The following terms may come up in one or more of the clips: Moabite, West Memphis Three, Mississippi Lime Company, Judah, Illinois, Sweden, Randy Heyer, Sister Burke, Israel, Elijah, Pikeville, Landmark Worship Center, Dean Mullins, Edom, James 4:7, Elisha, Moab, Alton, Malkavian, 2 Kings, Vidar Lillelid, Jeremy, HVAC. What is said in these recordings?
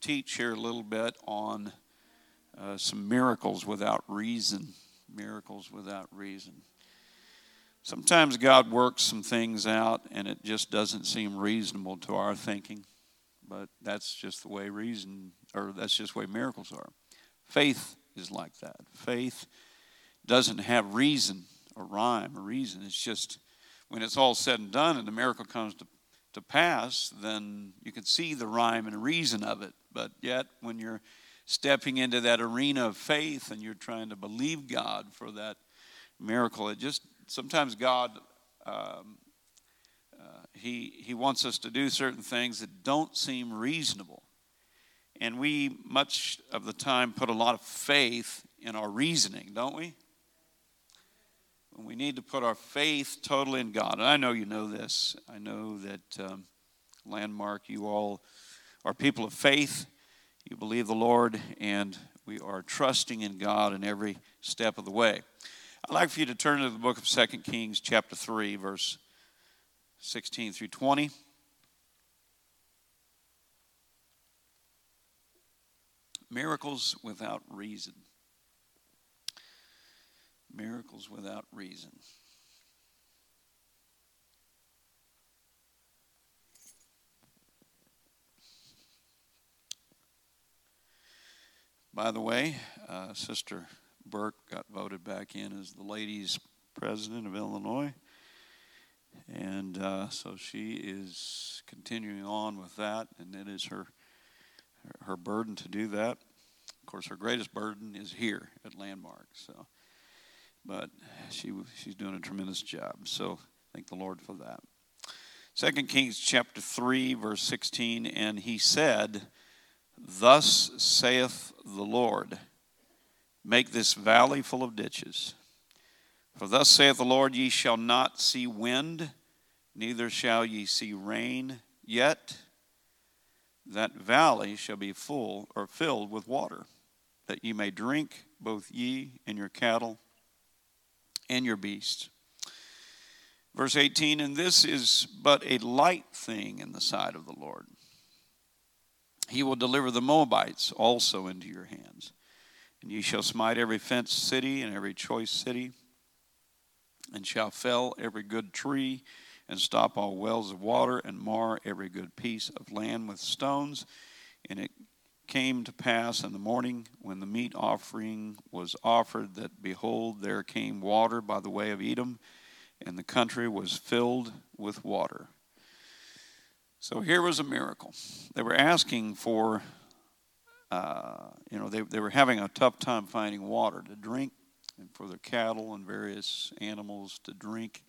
teach here a little bit on some miracles without reason. Miracles without reason. Sometimes God works some things out and it just doesn't seem reasonable to our thinking, but that's just the way miracles are. Faith is like that. Faith doesn't have reason or rhyme or reason. It's just when it's all said and done and the miracle comes to pass, then you can see the rhyme and reason of it. But yet when you're stepping into that arena of faith and you're trying to believe God for that miracle, it just sometimes God he wants us to do certain things that don't seem reasonable, and we much of the time put a lot of faith in our reasoning, don't we? When we need to put our faith totally in God, and I know you know this. I know that Landmark, you all are people of faith. You believe the Lord, and we are trusting in God in every step of the way. I'd like for you to turn to the book of 2 Kings, chapter 3, verse 16 through 20. Miracles without reason. Miracles without reason. By the way, Sister Burke got voted back in as the ladies' president of Illinois. And so she is continuing on with that, and it is her burden to do that. Of course, her greatest burden is here at Landmark. So, but she's doing a tremendous job. So thank the Lord for that. 2 Kings chapter 3, verse 16, and he said, "Thus saith the Lord, make this valley full of ditches. For thus saith the Lord, ye shall not see wind, neither shall ye see rain, yet that valley shall be full or filled with water, that ye may drink, both ye and your cattle and your beasts." Verse 18, "And this is but a light thing in the sight of the Lord. He will deliver the Moabites also into your hands. And ye shall smite every fenced city and every choice city, and shall fell every good tree, and stop all wells of water, and mar every good piece of land with stones. And it came to pass in the morning, when the meat offering was offered, that behold, there came water by the way of Edom, and the country was filled with water." So here was a miracle. They were asking for, they were having a tough time finding water to drink, and for their cattle and various animals to drink.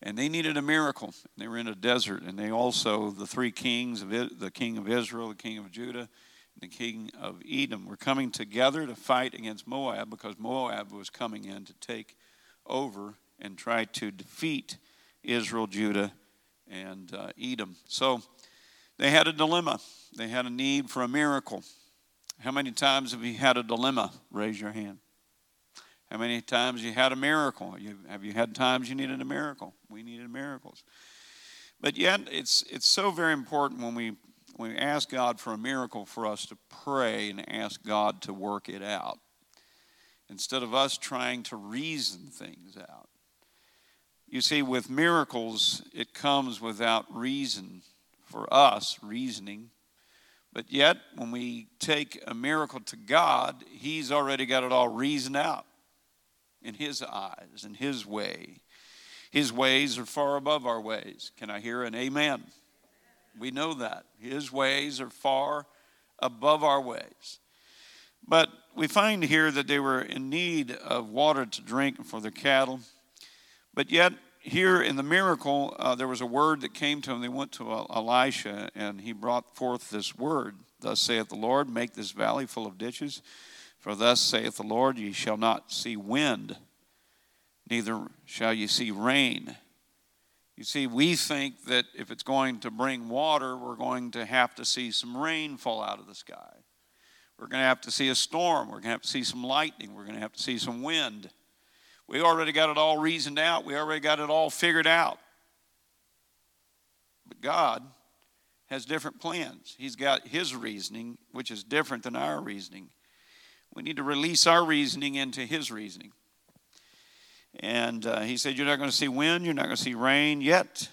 And they needed a miracle. They were in a desert, and they also, the three kings, the king of Israel, the king of Judah, and the king of Edom, were coming together to fight against Moab, because Moab was coming in to take over and try to defeat Israel, Judah, and Edom. So they had a dilemma. They had a need for a miracle. How many times have you had a dilemma? Raise your hand. How many times you had a miracle? Have you had times you needed a miracle? We needed miracles. But yet it's so very important when we ask God for a miracle for us to pray and ask God to work it out, instead of us trying to reason things out. You see, with miracles, it comes without reason for us, reasoning. But yet, when we take a miracle to God, he's already got it all reasoned out in his eyes, in his way. His ways are far above our ways. Can I hear an amen? We know that. His ways are far above our ways. But we find here that they were in need of water to drink for their cattle. But yet, here in the miracle, there was a word that came to him. They went to Elisha, and he brought forth this word. Thus saith the Lord, make this valley full of ditches. For thus saith the Lord, ye shall not see wind, neither shall ye see rain. You see, we think that if it's going to bring water, we're going to have to see some rain fall out of the sky. We're going to have to see a storm. We're going to have to see some lightning. We're going to have to see some wind. We already got it all reasoned out. We already got it all figured out. But God has different plans. He's got his reasoning, which is different than our reasoning. We need to release our reasoning into his reasoning. And he said, you're not going to see wind, you're not going to see rain yet.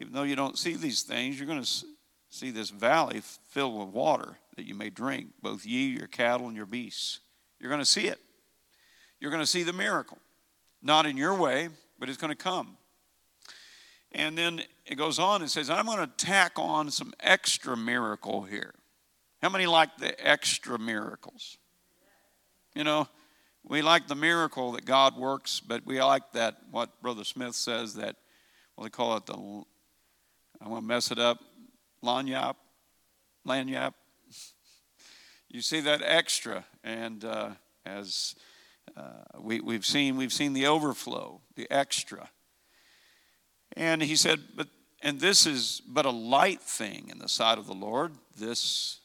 Even though you don't see these things, you're going to see this valley filled with water that you may drink, both ye, your cattle, and your beasts. You're going to see it. You're going to see the miracle. Not in your way, but it's going to come. And then it goes on and says, I'm going to tack on some extra miracle here. How many like the extra miracles? You know, we like the miracle that God works, but we like that, what Brother Smith says, that, well, they call it the, I want to mess it up, lanyap. You see that extra, and as we've seen the overflow, the extra. And he said, and this is but a light thing in the sight of the Lord, this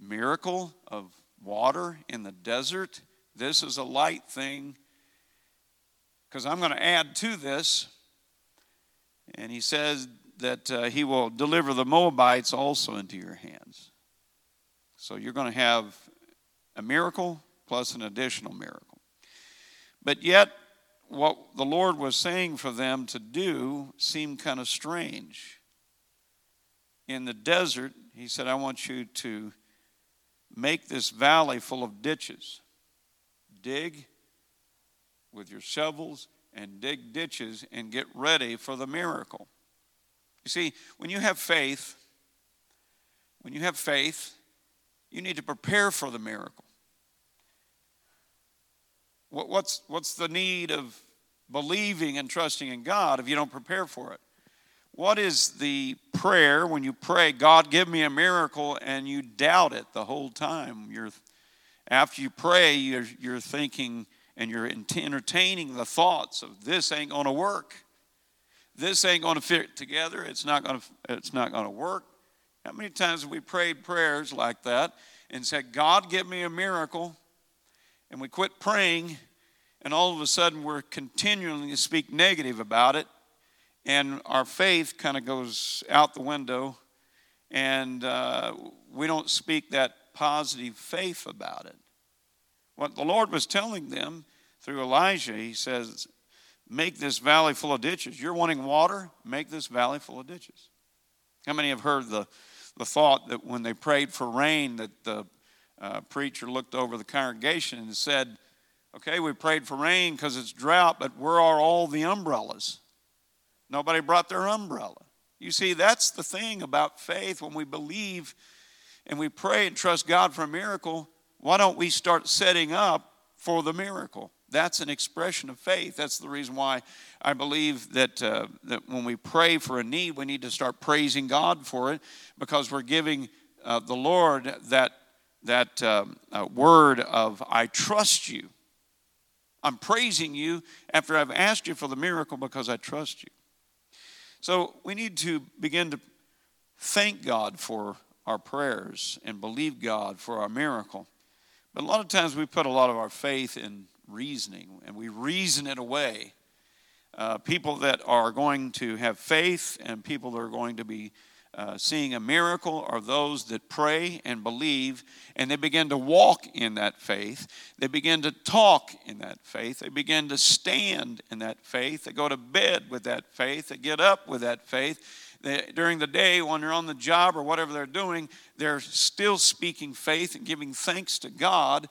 miracle of water in the desert. This is a light thing, because I'm going to add to this. And he says that he will deliver the Moabites also into your hands. So you're going to have a miracle plus an additional miracle. But yet, what the Lord was saying for them to do seemed kind of strange. In the desert, he said, I want you to make this valley full of ditches. Dig with your shovels and dig ditches and get ready for the miracle. You see, when you have faith, you need to prepare for the miracle. What's the need of believing and trusting in God if you don't prepare for it? What is the prayer when you pray, God, give me a miracle, and you doubt it the whole time? After you pray, you're thinking and you're entertaining the thoughts of this ain't going to work. This ain't going to fit together. It's not going to work. How many times have we prayed prayers like that and said, God, give me a miracle, and we quit praying, and all of a sudden we're continuing to speak negative about it, and our faith kind of goes out the window, and we don't speak that positive faith about it. What the Lord was telling them through Elijah, he says, make this valley full of ditches. You're wanting water? Make this valley full of ditches. How many have heard the thought that when they prayed for rain, that the preacher looked over the congregation and said, okay, we prayed for rain because it's drought, but where are all the umbrellas? Nobody brought their umbrella. You see, that's the thing about faith. When we believe and we pray and trust God for a miracle, why don't we start setting up for the miracle? That's an expression of faith. That's the reason why I believe that when we pray for a need, we need to start praising God for it, because we're giving the Lord that word of, I trust you. I'm praising you after I've asked you for the miracle because I trust you. So we need to begin to thank God for our prayers and believe God for our miracle. But a lot of times we put a lot of our faith in reasoning, and we reason it away. People that are going to have faith and people that are going to be seeing a miracle are those that pray and believe, and they begin to walk in that faith. They begin to talk in that faith. They begin to stand in that faith. They go to bed with that faith. They get up with that faith. During the day, when they're on the job or whatever they're doing, they're still speaking faith and giving thanks to God.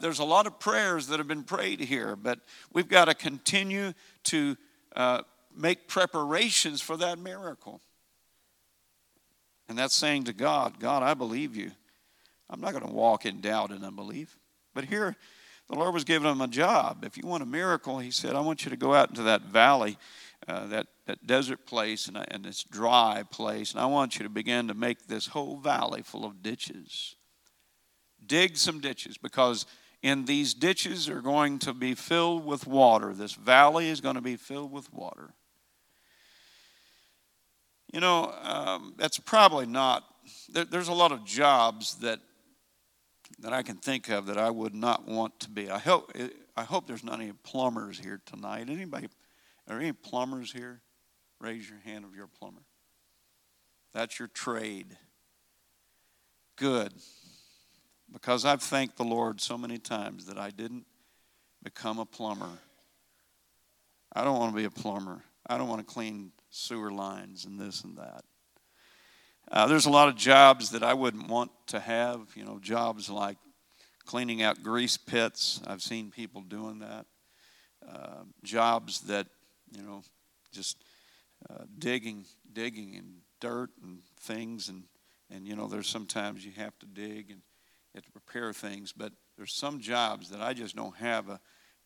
There's a lot of prayers that have been prayed here, but we've got to continue to make preparations for that miracle. And that's saying to God, I believe you. I'm not going to walk in doubt and unbelief. But here, The Lord was giving him a job. If you want a miracle, he said, I want you to go out into that valley, that desert place and this dry place, and I want you to begin to make this whole valley full of ditches. Dig some ditches, because in these ditches are going to be filled with water. This valley is going to be filled with water. You know, that's probably not, there's a lot of jobs that I can think of that I would not want to be. I hope there's not any plumbers here tonight. Anybody, are any plumbers here? Raise your hand if you're a plumber. That's your trade. Good. Because I've thanked the Lord so many times that I didn't become a plumber. I don't want to be a plumber. I don't want to clean sewer lines and this and that. There's a lot of jobs that I wouldn't want to have, you know, jobs like cleaning out grease pits. I've seen people doing that. Jobs that, you know, just digging in dirt and things. And, you know, there's sometimes you have to dig and you have to prepare things. But there's some jobs that I just don't have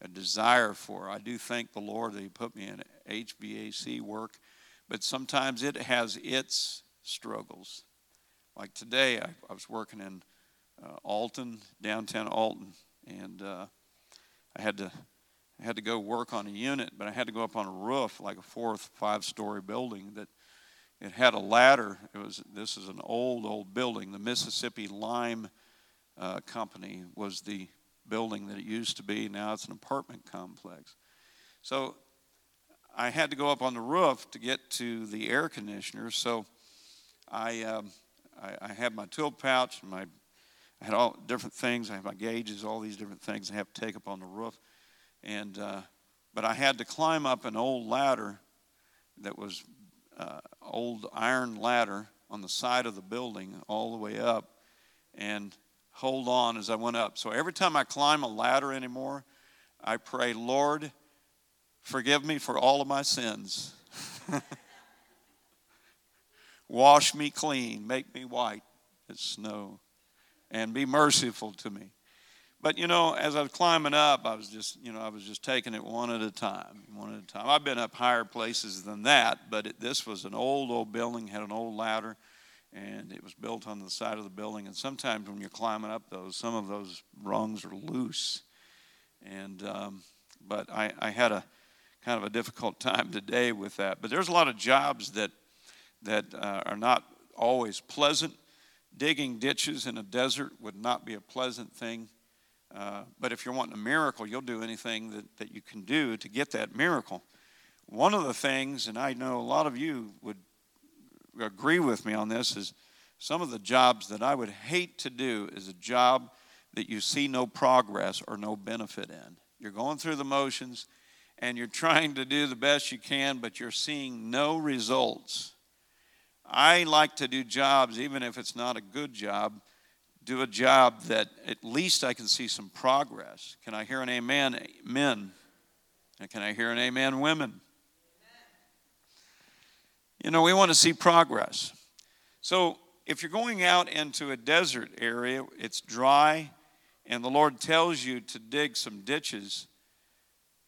a desire for. I do thank the Lord that he put me in HVAC work. But sometimes it has its struggles. Like today, I was working in Alton, downtown Alton, and I had to go work on a unit, but I had to go up on a roof, like a 4 or 5 story building that it had a ladder. This is an old building. The Mississippi Lime Company was the building that it used to be. Now it's an apartment complex. So I had to go up on the roof to get to the air conditioner. So I had my tool pouch and I had all different things. I had my gauges, all these different things I have to take up on the roof. And but I had to climb up an old ladder that was old iron ladder on the side of the building all the way up and hold on as I went up. So every time I climb a ladder anymore, I pray, Lord, forgive me for all of my sins. Wash me clean, make me white as snow, and be merciful to me. But, you know, as I was climbing up, I was just taking it one at a time. I've been up higher places than that, but this was an old building, had an old ladder, and it was built on the side of the building. And sometimes when you're climbing up those, some of those rungs are loose. And but I had a kind of a difficult time today with that. But there's a lot of jobs that are not always pleasant. Digging ditches in a desert would not be a pleasant thing. But if you're wanting a miracle, you'll do anything that you can do to get that miracle. One of the things, and I know a lot of you would agree with me on this, is some of the jobs that I would hate to do is a job that you see no progress or no benefit in. You're going through the motions, and you're trying to do the best you can, but you're seeing no results. I like to do jobs, even if it's not a good job, do a job that at least I can see some progress. Can I hear an amen, men? And can I hear an amen, women? Amen. You know, we want to see progress. So if you're going out into a desert area, it's dry, and the Lord tells you to dig some ditches,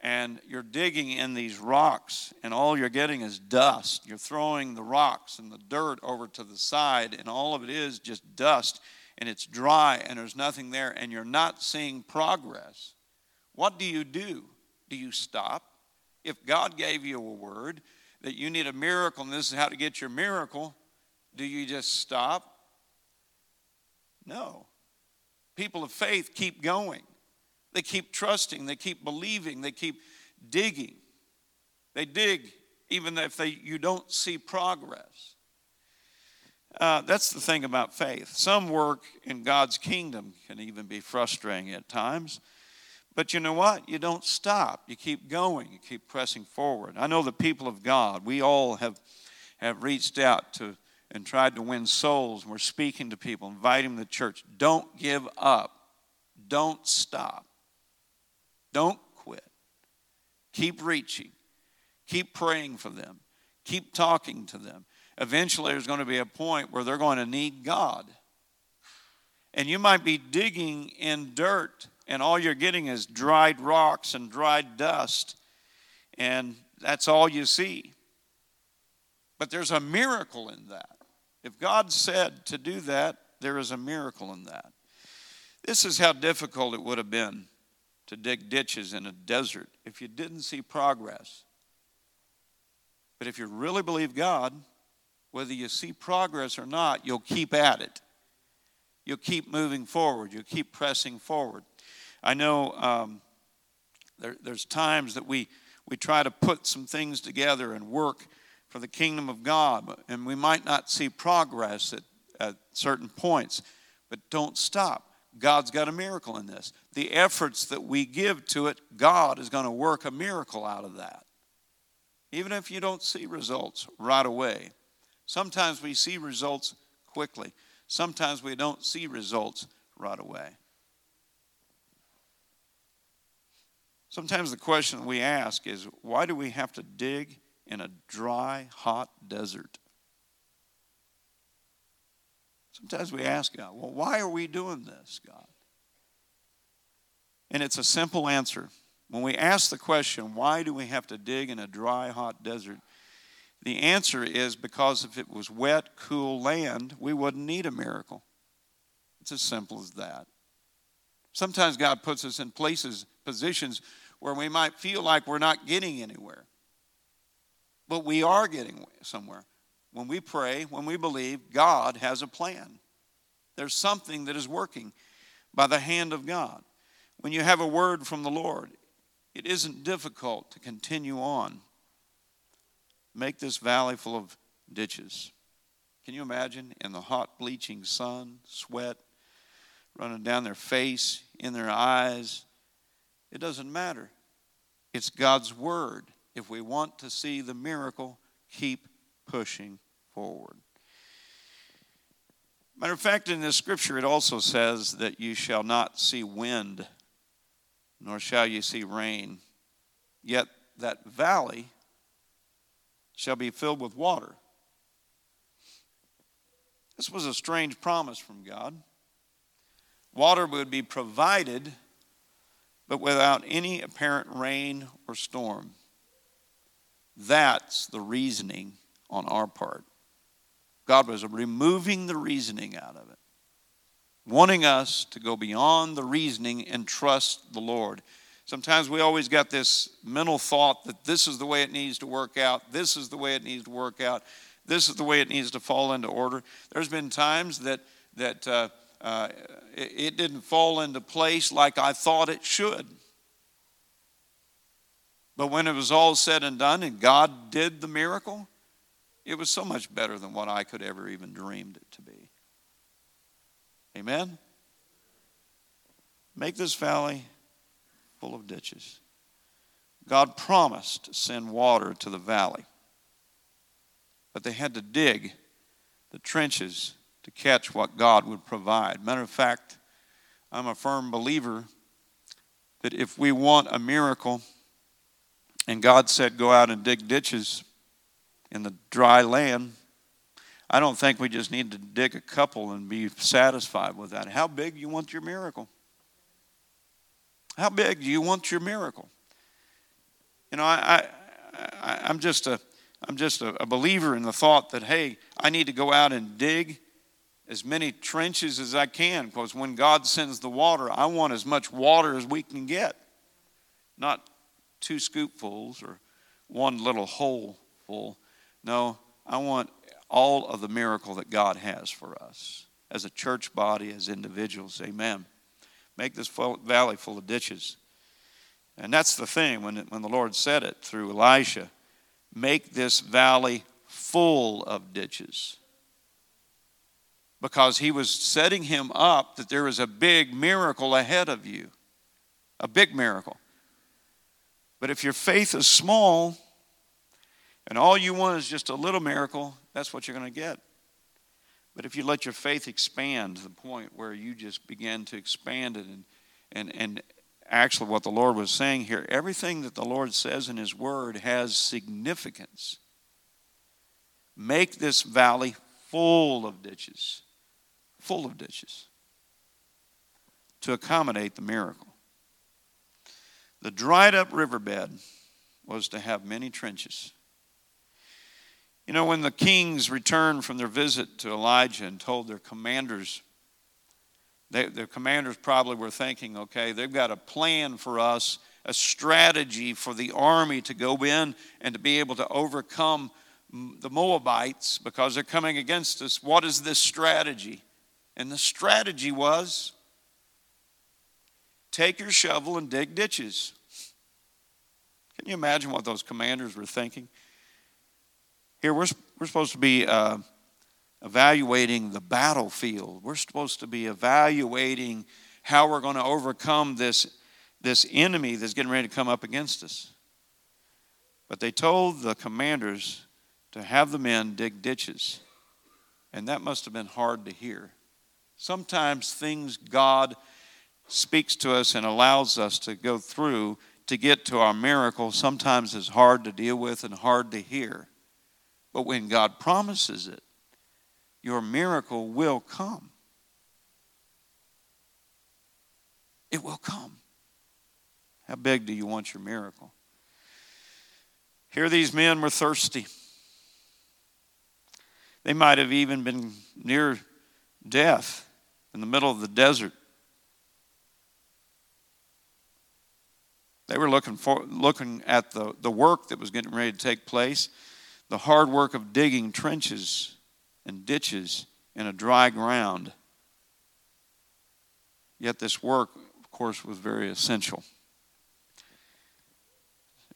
and you're digging in these rocks, and all you're getting is dust. You're throwing the rocks and the dirt over to the side, and all of it is just dust, and it's dry, and there's nothing there, and you're not seeing progress. What do? Do you stop? If God gave you a word that you need a miracle, and this is how to get your miracle, do you just stop? No. People of faith keep going. They keep trusting, they keep believing, they keep digging. They dig even if you don't see progress. That's the thing about faith. Some work in God's kingdom can even be frustrating at times. But you know what? You don't stop. You keep going. You keep pressing forward. I know the people of God, we all have reached out to and tried to win souls. We're speaking to people, inviting the church. Don't give up. Don't stop. Don't quit. Keep reaching. Keep praying for them. Keep talking to them. Eventually, there's going to be a point where they're going to need God. And you might be digging in dirt and all you're getting is dried rocks and dried dust, and that's all you see. But there's a miracle in that. If God said to do that, there is a miracle in that. This is how difficult it would have been to dig ditches in a desert if you didn't see progress. But if you really believe God, whether you see progress or not, you'll keep at it. You'll keep moving forward. You'll keep pressing forward. I know there's times that we try to put some things together and work for the kingdom of God, and we might not see progress at certain points, but don't stop. God's got a miracle in this. The efforts that we give to it, God is going to work a miracle out of that. Even if you don't see results right away. Sometimes we see results quickly. Sometimes we don't see results right away. Sometimes the question we ask is, why do we have to dig in a dry, hot desert? Sometimes we ask God, well, why are we doing this, God? And it's a simple answer. When we ask the question, why do we have to dig in a dry, hot desert? The answer is because if it was wet, cool land, we wouldn't need a miracle. It's as simple as that. Sometimes God puts us in places, positions where we might feel like we're not getting anywhere. But we are getting somewhere. When we pray, when we believe, God has a plan. There's something that is working by the hand of God. When you have a word from the Lord, it isn't difficult to continue on. Make this valley full of ditches. Can you imagine? In the hot, bleaching sun, sweat running down their face, in their eyes. It doesn't matter. It's God's word. If we want to see the miracle, keep pushing forward. Matter of fact, in this scripture, it also says that you shall not see wind, nor shall you see rain. Yet that valley shall be filled with water. This was a strange promise from God. Water would be provided, but without any apparent rain or storm. That's the reasoning on our part. God was removing the reasoning out of it, wanting us to go beyond the reasoning and trust the Lord. Sometimes we always got this mental thought that this is the way it needs to work out, this is the way it needs to work out, this is the way it needs to fall into order. There's been times that it didn't fall into place like I thought it should. But when it was all said and done and God did the miracle, it was so much better than what I could ever even dreamed it to be. Amen? Make this valley full of ditches. God promised to send water to the valley, but they had to dig the trenches to catch what God would provide. Matter of fact, I'm a firm believer that if we want a miracle, and God said, go out and dig ditches in the dry land, I don't think we just need to dig a couple and be satisfied with that. How big do you want your miracle? How big do you want your miracle? You know, I'm just a believer in the thought that, hey, I need to go out and dig as many trenches as I can, because when God sends the water, I want as much water as we can get, not 2 scoopfuls or one little hole full. No, I want all of the miracle that God has for us as a church body, as individuals. Amen. Make this valley full of ditches. And that's the thing, when the Lord said it through Elisha, make this valley full of ditches. Because he was setting him up that there is a big miracle ahead of you. A big miracle. But if your faith is small and all you want is just a little miracle, that's what you're going to get. But if you let your faith expand to the point where you just begin to expand it, and actually what the Lord was saying here, everything that the Lord says in his word has significance. Make this valley full of ditches. Full of ditches. To accommodate the miracle. The dried up riverbed was to have many trenches. You know, when the kings returned from their visit to Elijah and told their commanders, their commanders probably were thinking, okay, they've got a plan for us, a strategy for the army to go in and to be able to overcome the Moabites because they're coming against us. What is this strategy? And the strategy was, take your shovel and dig ditches. Can you imagine what those commanders were thinking? Here, we're supposed to be evaluating the battlefield. We're supposed to be evaluating how we're going to overcome this enemy that's getting ready to come up against us. But they told the commanders to have the men dig ditches. And that must have been hard to hear. Sometimes things God speaks to us and allows us to go through to get to our miracle sometimes is hard to deal with and hard to hear. But when God promises it, your miracle will come. It will come. How big do you want your miracle? Here these men were thirsty. They might have even been near death in the middle of the desert. They were looking at the work that was getting ready to take place, the hard work of digging trenches and ditches in a dry ground. Yet this work, of course, was very essential.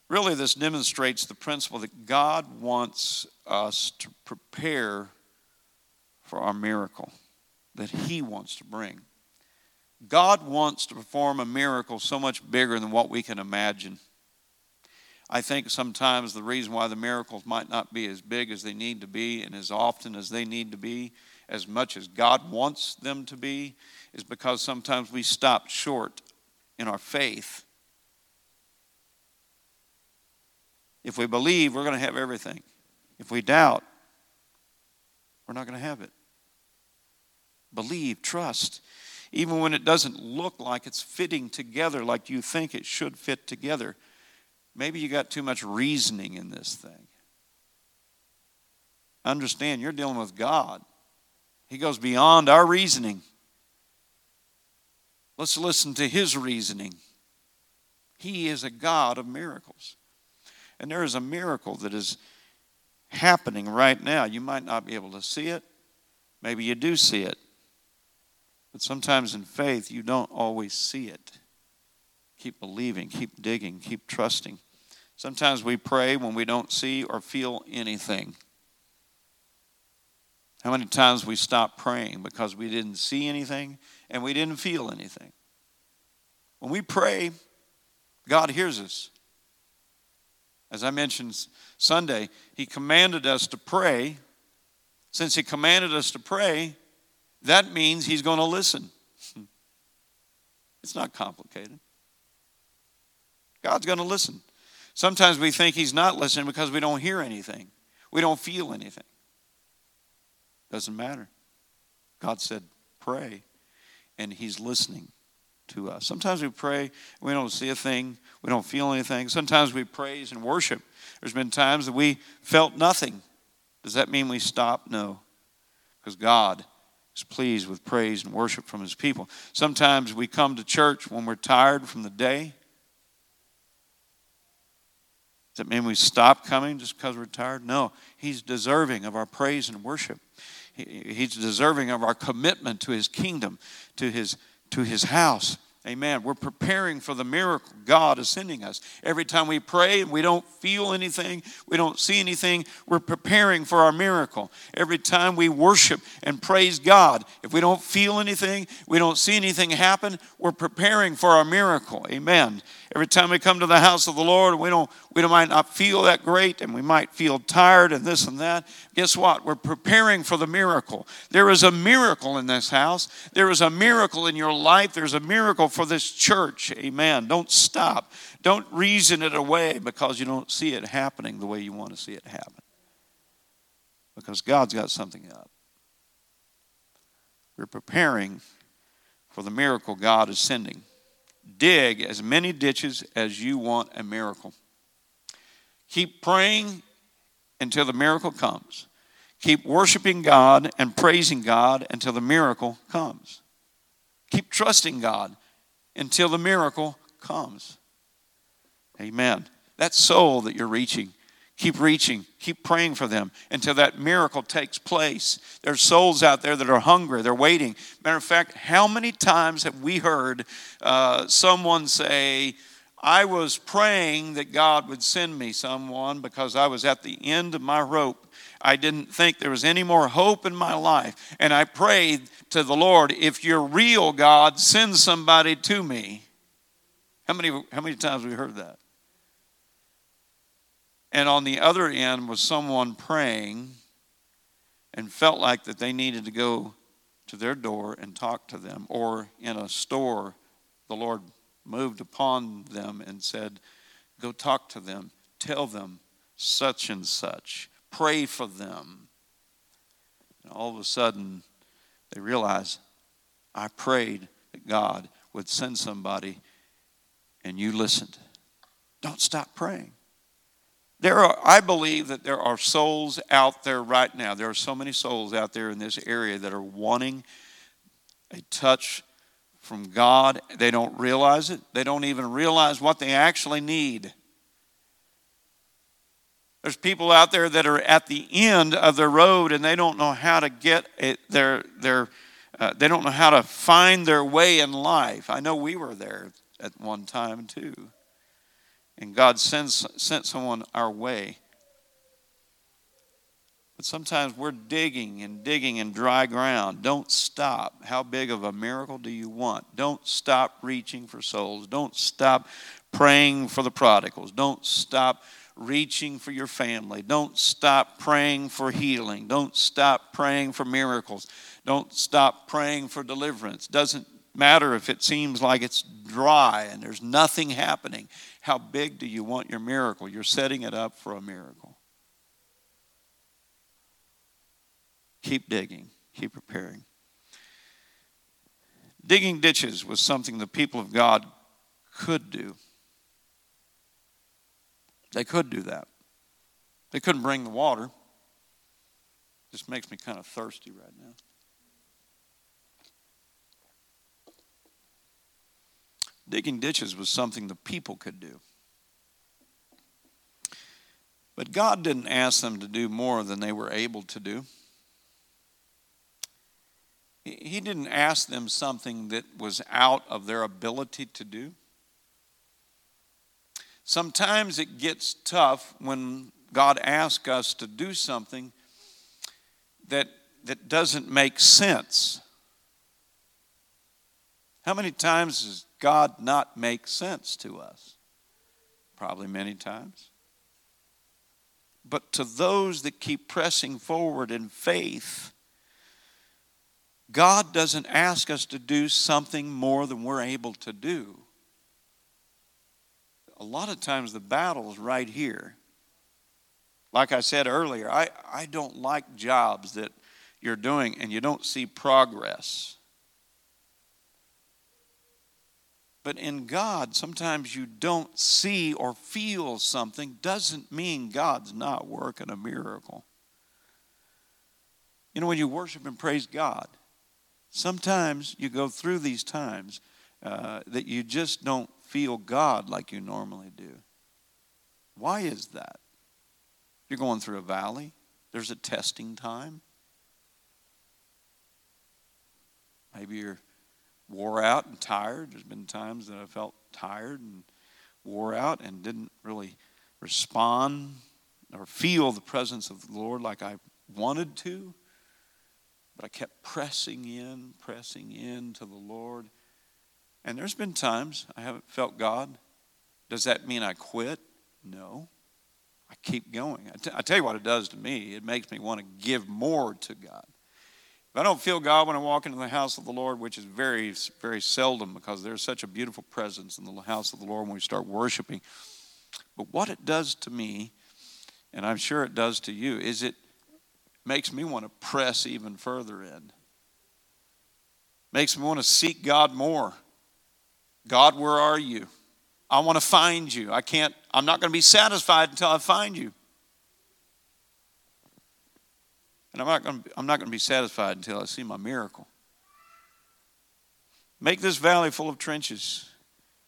Really, this demonstrates the principle that God wants us to prepare for our miracle that He wants to bring. God wants to perform a miracle so much bigger than what we can imagine. I think sometimes the reason why the miracles might not be as big as they need to be and as often as they need to be, as much as God wants them to be, is because sometimes we stop short in our faith. If we believe, we're going to have everything. If we doubt, we're not going to have it. Believe, trust. Even when it doesn't look like it's fitting together like you think it should fit together, maybe you got too much reasoning in this thing. Understand, you're dealing with God. He goes beyond our reasoning. Let's listen to His reasoning. He is a God of miracles. And there is a miracle that is happening right now. You might not be able to see it. Maybe you do see it. But sometimes in faith, you don't always see it. Keep believing, keep digging, keep trusting. Sometimes we pray when we don't see or feel anything. How many times we stop praying because we didn't see anything and we didn't feel anything? When we pray, God hears us. As I mentioned Sunday, He commanded us to pray. Since He commanded us to pray, that means He's going to listen. It's not complicated. God's going to listen. Sometimes we think He's not listening because we don't hear anything. We don't feel anything. Doesn't matter. God said, pray, and He's listening to us. Sometimes we pray, we don't see a thing, we don't feel anything. Sometimes we praise and worship. There's been times that we felt nothing. Does that mean we stop? No. Because God is pleased with praise and worship from His people. Sometimes we come to church when we're tired from the day. Does that mean we stop coming just because we're tired? No. He's deserving of our praise and worship. He's deserving of our commitment to His kingdom, to his house. Amen. We're preparing for the miracle God is sending us. Every time we pray and we don't feel anything, we don't see anything, we're preparing for our miracle. Every time we worship and praise God, if we don't feel anything, we don't see anything happen, we're preparing for our miracle. Amen. Every time we come to the house of the Lord, we might not feel that great and we might feel tired and this and that. Guess what? We're preparing for the miracle. There is a miracle in this house. There is a miracle in your life. There's a miracle for this church. Amen. Don't stop. Don't reason it away because you don't see it happening the way you want to see it happen. Because God's got something up. We're preparing for the miracle God is sending. Dig as many ditches as you want a miracle. Keep praying until the miracle comes. Keep worshiping God and praising God until the miracle comes. Keep trusting God until the miracle comes. Amen. That soul that you're reaching. Keep praying for them until that miracle takes place. There's souls out there that are hungry. They're waiting. Matter of fact, how many times have we heard someone say, I was praying that God would send me someone because I was at the end of my rope. I didn't think there was any more hope in my life. And I prayed to the Lord, if you're real, God, send somebody to me. How many times have we heard that? And on the other end was someone praying and felt like that they needed to go to their door and talk to them. Or in a store, the Lord moved upon them and said, go talk to them, tell them such and such, pray for them. And all of a sudden, they realize, I prayed that God would send somebody, and you listened. Don't stop praying. I believe that there are souls out there right now. There are so many souls out there in this area that are wanting a touch from God. They don't realize it. They don't even realize what they actually need. There's people out there that are at the end of their road and they don't know how to get it. They don't know how to find their way in life. I know we were there at one time too. And God sent someone our way. But sometimes we're digging and digging in dry ground. Don't stop. How big of a miracle do you want? Don't stop reaching for souls. Don't stop praying for the prodigals. Don't stop reaching for your family. Don't stop praying for healing. Don't stop praying for miracles. Don't stop praying for deliverance. Doesn't matter if it seems like it's dry and there's nothing happening. How big do you want your miracle? You're setting it up for a miracle. Keep digging. Keep preparing. Digging ditches was something the people of God could do. They could do that. They couldn't bring the water. This makes me kind of thirsty right now. Digging ditches was something the people could do. But God didn't ask them to do more than they were able to do. He didn't ask them something that was out of their ability to do. Sometimes it gets tough when God asks us to do something that doesn't make sense. How many times does God not make sense to us? Probably many times. But to those that keep pressing forward in faith, God doesn't ask us to do something more than we're able to do. A lot of times the battle is right here. Like I said earlier, I don't like jobs that you're doing and you don't see progress. But in God, sometimes you don't see or feel something doesn't mean God's not working a miracle. You know, when you worship and praise God, sometimes you go through these times that you just don't feel God like you normally do. Why is that? You're going through a valley. There's a testing time. Maybe you're wore out and tired. There's been times that I felt tired and wore out and didn't really respond or feel the presence of the Lord like I wanted to. But I kept pressing in to the Lord. And there's been times I haven't felt God. Does that mean I quit? No. I keep going. I tell you what it does to me. It makes me want to give more to God. I don't feel God when I walk into the house of the Lord, which is very, very seldom because there's such a beautiful presence in the house of the Lord when we start worshiping. But what it does to me, and I'm sure it does to you, is it makes me want to press even further in. Makes me want to seek God more. God, where are you? I want to find you. I'm not going to be satisfied until I find you. And I'm not going to be satisfied until I see my miracle. Make this valley full of trenches.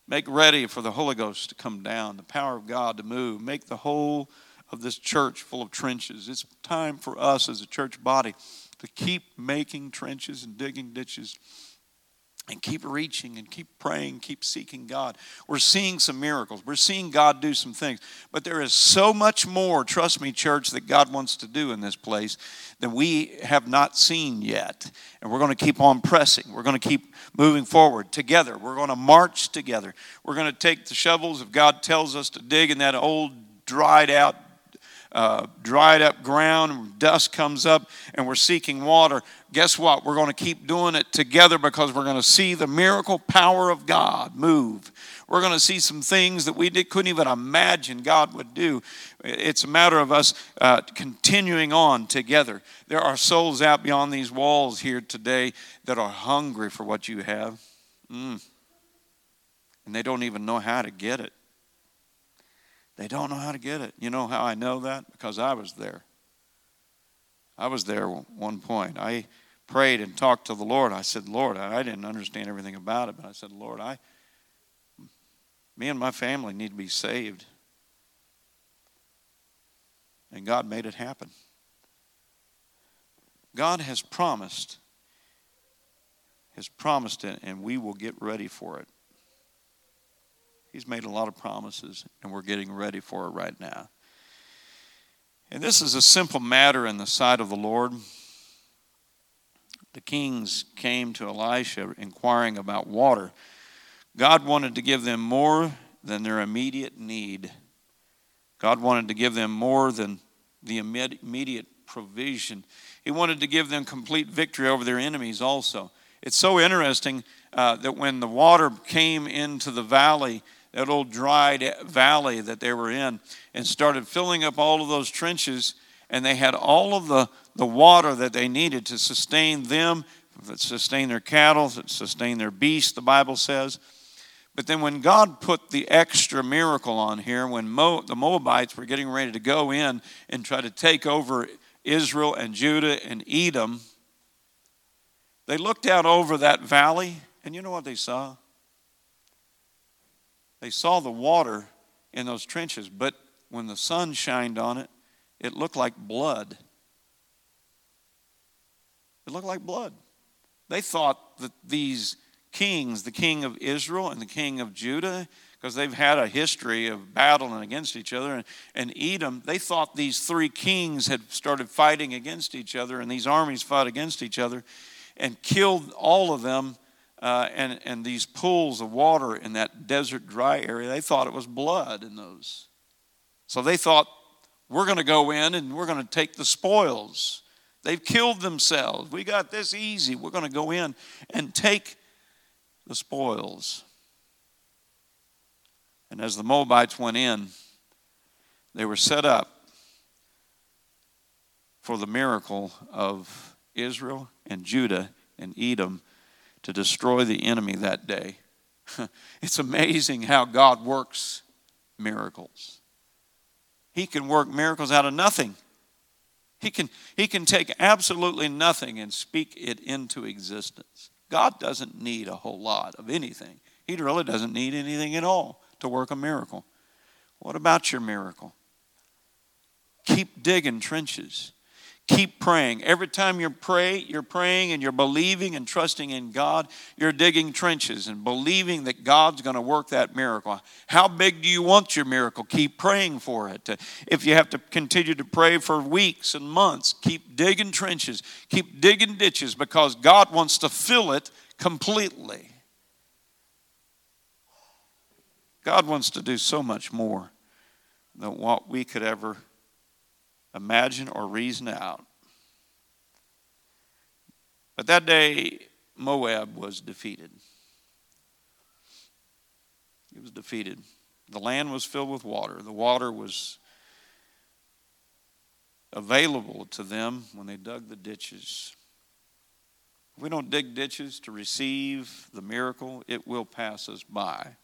Make ready for the Holy Ghost to come down, the power of God to move. Make the whole of this church full of trenches. It's time for us as a church body to keep making trenches and digging ditches and keep reaching and keep praying, keep seeking God. We're seeing some miracles. We're seeing God do some things. But there is so much more, trust me, church, that God wants to do in this place that we have not seen yet. And we're going to keep on pressing. We're going to keep moving forward together. We're going to march together. We're going to take the shovels if God tells us to dig in that old dried up ground, dust comes up, and we're seeking water. Guess what? We're going to keep doing it together because we're going to see the miracle power of God move. We're going to see some things that we couldn't even imagine God would do. It's a matter of us continuing on together. There are souls out beyond these walls here today that are hungry for what you have. And they don't even know how to get it. They don't know how to get it. You know how I know that? Because I was there. I was there at one point. I prayed and talked to the Lord. I said, Lord, I didn't understand everything about it, but I said, Lord, me and my family need to be saved. And God made it happen. God has promised it, and we will get ready for it. He's made a lot of promises, and we're getting ready for it right now. And this is a simple matter in the sight of the Lord. The kings came to Elisha inquiring about water. God wanted to give them more than their immediate need. God wanted to give them more than the immediate provision. He wanted to give them complete victory over their enemies also. It's so interesting that when the water came into the valley, that old dried valley that they were in, and started filling up all of those trenches, and they had all of the water that they needed to sustain them, sustain their cattle, sustain their beasts, the Bible says. But then when God put the extra miracle on here, when the Moabites were getting ready to go in and try to take over Israel and Judah and Edom, they looked out over that valley, and you know what they saw? They saw the water in those trenches, but when the sun shined on it, it looked like blood. It looked like blood. They thought that these kings, the king of Israel and the king of Judah, because they've had a history of battling against each other, and Edom, they thought these three kings had started fighting against each other, and these armies fought against each other and killed all of them. And these pools of water in that desert dry area, they thought it was blood in those. So they thought, we're going to go in and we're going to take the spoils. They've killed themselves. We got this easy. We're going to go in and take the spoils. And as the Moabites went in, they were set up for the miracle of Israel and Judah and Edom to destroy the enemy that day. It's amazing how God works miracles. He can work miracles out of nothing. He can take absolutely nothing and speak it into existence. God doesn't need a whole lot of anything. He really doesn't need anything at all to work a miracle. What about your miracle? Keep digging trenches. Keep praying. Every time you pray, you're praying and you're believing and trusting in God. You're digging trenches and believing that God's going to work that miracle. How big do you want your miracle? Keep praying for it. If you have to continue to pray for weeks and months, keep digging trenches. Keep digging ditches because God wants to fill it completely. God wants to do so much more than what we could ever imagine or reason out. But that day, Moab was defeated. It was defeated. The land was filled with water. The water was available to them when they dug the ditches. We don't dig ditches to receive the miracle. It will pass us by.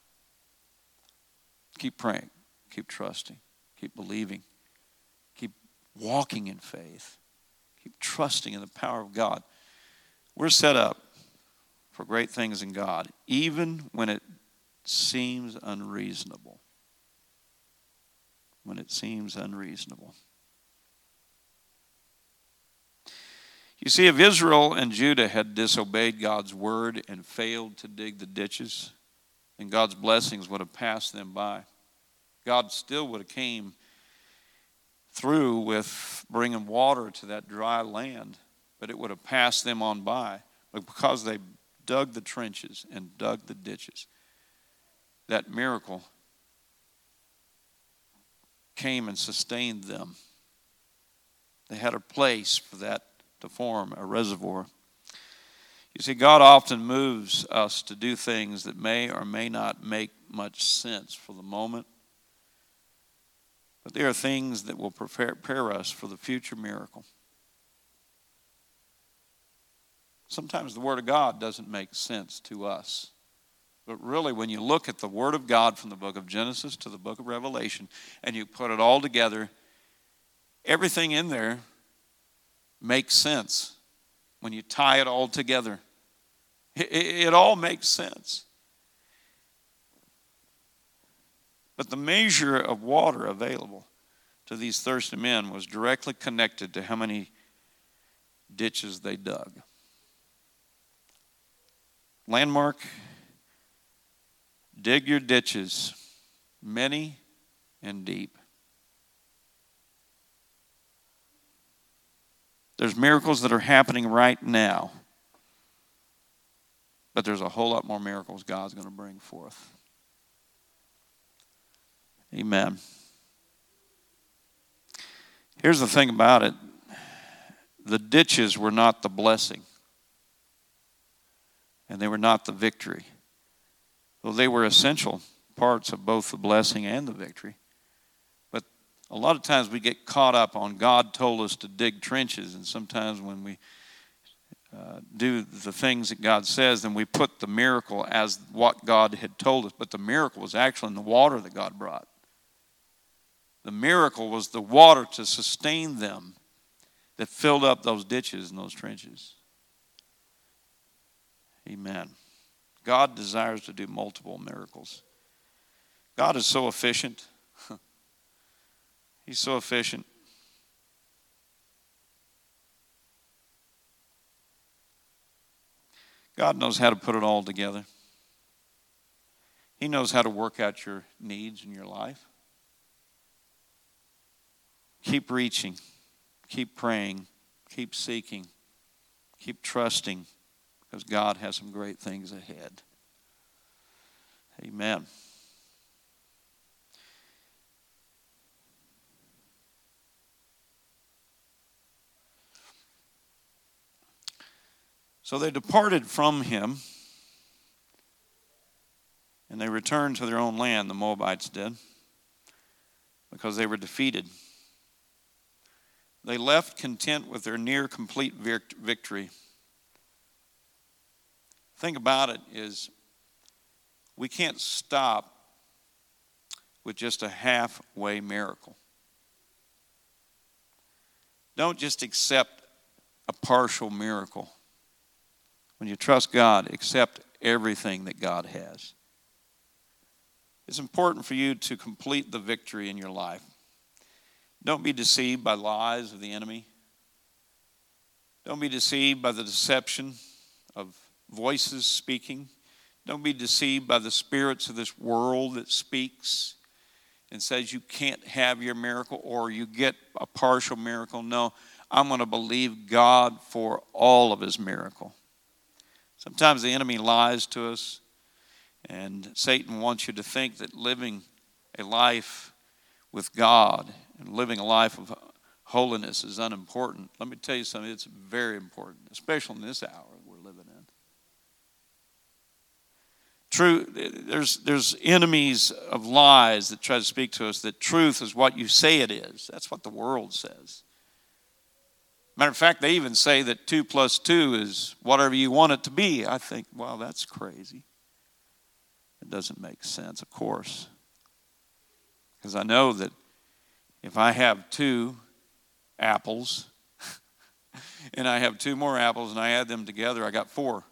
Keep praying. Keep trusting. Keep believing. Keep walking in faith. Keep trusting in the power of God. We're set up for great things in God, even when it seems unreasonable. When it seems unreasonable. You see, if Israel and Judah had disobeyed God's word and failed to dig the ditches, then God's blessings would have passed them by. God still would have came through with bringing water to that dry land, but it would have passed them on by. But because they dug the trenches and dug the ditches, that miracle came and sustained them. They had a place for that to form, a reservoir. You see, God often moves us to do things that may or may not make much sense for the moment, but there are things that will prepare us for the future miracle. Sometimes the Word of God doesn't make sense to us. But really, when you look at the Word of God from the book of Genesis to the book of Revelation, and you put it all together, everything in there makes sense when you tie it all together. It all makes sense. But the measure of water available to these thirsty men was directly connected to how many ditches they dug. Landmark, dig your ditches, many and deep. There's miracles that are happening right now, but there's a whole lot more miracles God's going to bring forth. Amen. Here's the thing about it. The ditches were not the blessing, and they were not the victory. Well, they were essential parts of both the blessing and the victory. But a lot of times we get caught up on God told us to dig trenches, and sometimes when we do the things that God says, then we put the miracle as what God had told us. But the miracle was actually in the water that God brought. The miracle was the water to sustain them that filled up those ditches and those trenches. Amen. God desires to do multiple miracles. God is so efficient. He's so efficient. God knows how to put it all together. He knows how to work out your needs in your life. Keep reaching. Keep praying. Keep seeking. Keep trusting. Because God has some great things ahead. Amen. So they departed from him, and they returned to their own land, the Moabites did, because they were defeated. They left content with their near complete victory. The thing about it is we can't stop with just a halfway miracle. Don't just accept a partial miracle. When you trust God, accept everything that God has. It's important for you to complete the victory in your life. Don't be deceived by lies of the enemy. Don't be deceived by the deception of voices speaking. Don't be deceived by the spirits of this world that speaks and says you can't have your miracle or you get a partial miracle. No, I'm going to believe God for all of his miracle. Sometimes the enemy lies to us, and Satan wants you to think that living a life with God and living a life of holiness is unimportant. Let me tell you something, it's very important, especially in this hour we're living in. True, there's enemies of lies that try to speak to us that truth is what you say it is. That's what the world says. Matter of fact, they even say that 2 plus 2 is whatever you want it to be. I think, wow, that's crazy. It doesn't make sense, of course. Because I know that if I have 2 apples and I have 2 more apples and I add them together, I got 4.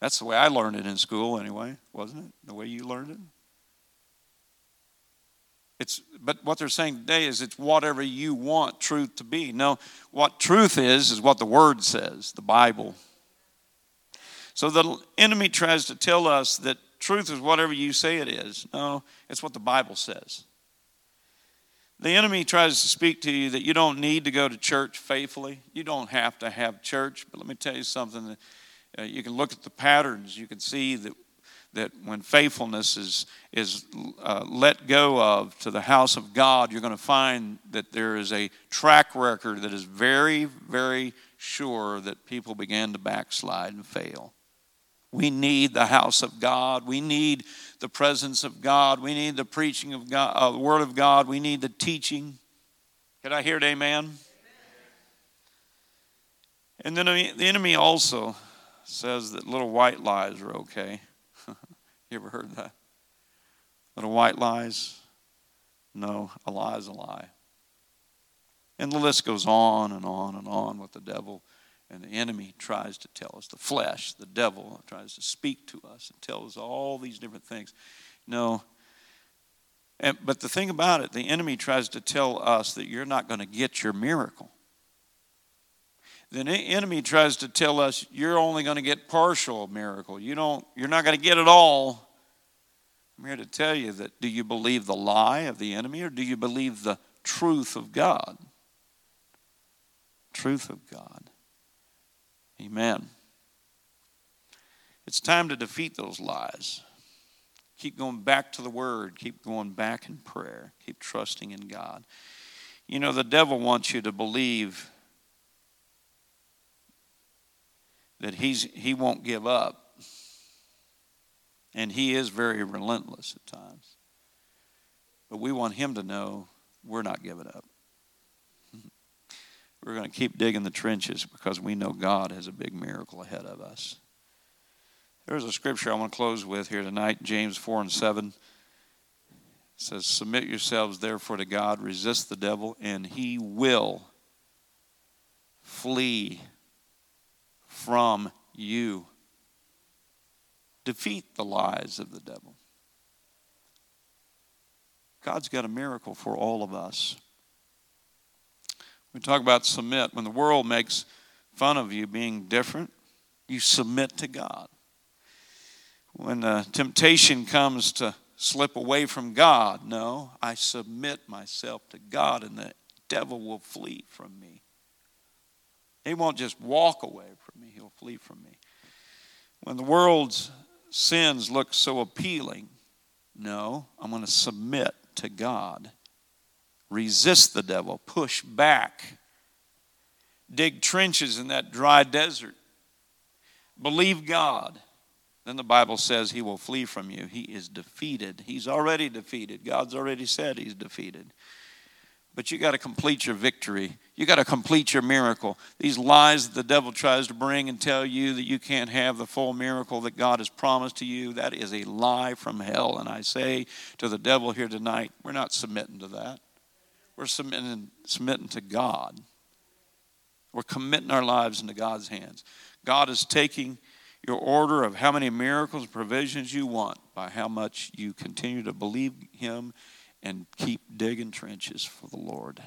That's the way I learned it in school anyway, wasn't it? The way you learned it? But what they're saying today is it's whatever you want truth to be. No, what truth is what the Word says, the Bible. So the enemy tries to tell us that truth is whatever you say it is. No, it's what the Bible says. The enemy tries to speak to you that you don't need to go to church faithfully. You don't have to have church. But let me tell you something. You can look at the patterns. You can see that when faithfulness is let go of to the house of God, you're going to find that there is a track record that is very, very sure that people began to backslide and fail. We need the house of God. We need the presence of God. We need the preaching of God, the Word of God. We need the teaching. Can I hear it? Amen? And then the enemy also says that little white lies are okay. You ever heard that? Little white lies? No, a lie is a lie. And the list goes on and on and on with the devil. And the enemy tries to tell us, the flesh, the devil, tries to speak to us and tell us all these different things. No. But the thing about it, the enemy tries to tell us that you're not going to get your miracle. The enemy tries to tell us you're only going to get partial miracle. You're not going to get it all. I'm here to tell you that do you believe the lie of the enemy or do you believe the truth of God? Truth of God. Amen. It's time to defeat those lies. Keep going back to the Word. Keep going back in prayer. Keep trusting in God. You know, the devil wants you to believe that he won't give up. And he is very relentless at times. But we want him to know we're not giving up. We're going to keep digging the trenches because we know God has a big miracle ahead of us. There's a scripture I want to close with here tonight, James 4:7. It says, "Submit yourselves therefore to God, resist the devil, and he will flee from you." Defeat the lies of the devil. God's got a miracle for all of us. We talk about submit. When the world makes fun of you being different, you submit to God. When temptation comes to slip away from God, no, I submit myself to God and the devil will flee from me. He won't just walk away from me. He'll flee from me. When the world's sins look so appealing, no, I'm going to submit to God. Resist the devil. Push back. Dig trenches in that dry desert. Believe God. Then the Bible says he will flee from you. He is defeated. He's already defeated. God's already said he's defeated. But you got to complete your victory. You got to complete your miracle. These lies that the devil tries to bring and tell you that you can't have the full miracle that God has promised to you, that is a lie from hell. And I say to the devil here tonight, we're not submitting to that. We're submitting to God. We're committing our lives into God's hands. God is taking your order of how many miracles and provisions you want by how much you continue to believe him and keep digging trenches for the Lord.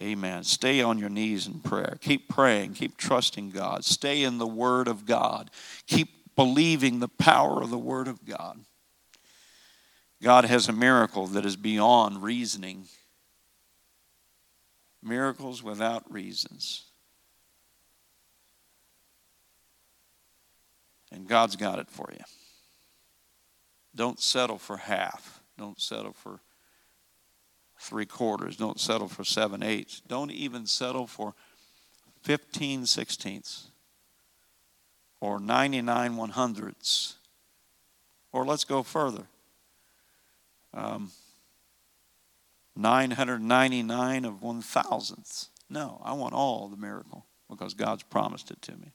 Amen. Stay on your knees in prayer. Keep praying. Keep trusting God. Stay in the Word of God. Keep believing the power of the Word of God. God has a miracle that is beyond reasoning. Miracles without reasons. And God's got it for you. Don't settle for half. Don't settle for 3/4. Don't settle for 7/8. Don't even settle for 15/16 or 99/100. Or let's go further. 999 of 1,000ths. No, I want all the miracle because God's promised it to me.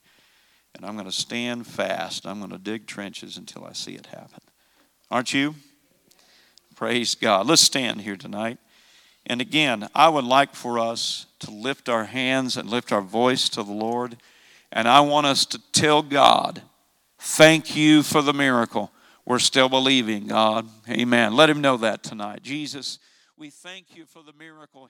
And I'm going to stand fast. I'm going to dig trenches until I see it happen. Aren't you? Praise God. Let's stand here tonight. And again, I would like for us to lift our hands and lift our voice to the Lord. And I want us to tell God, thank you for the miracle. We're still believing, God. Amen. Let him know that tonight. Jesus, we thank you for the miracle.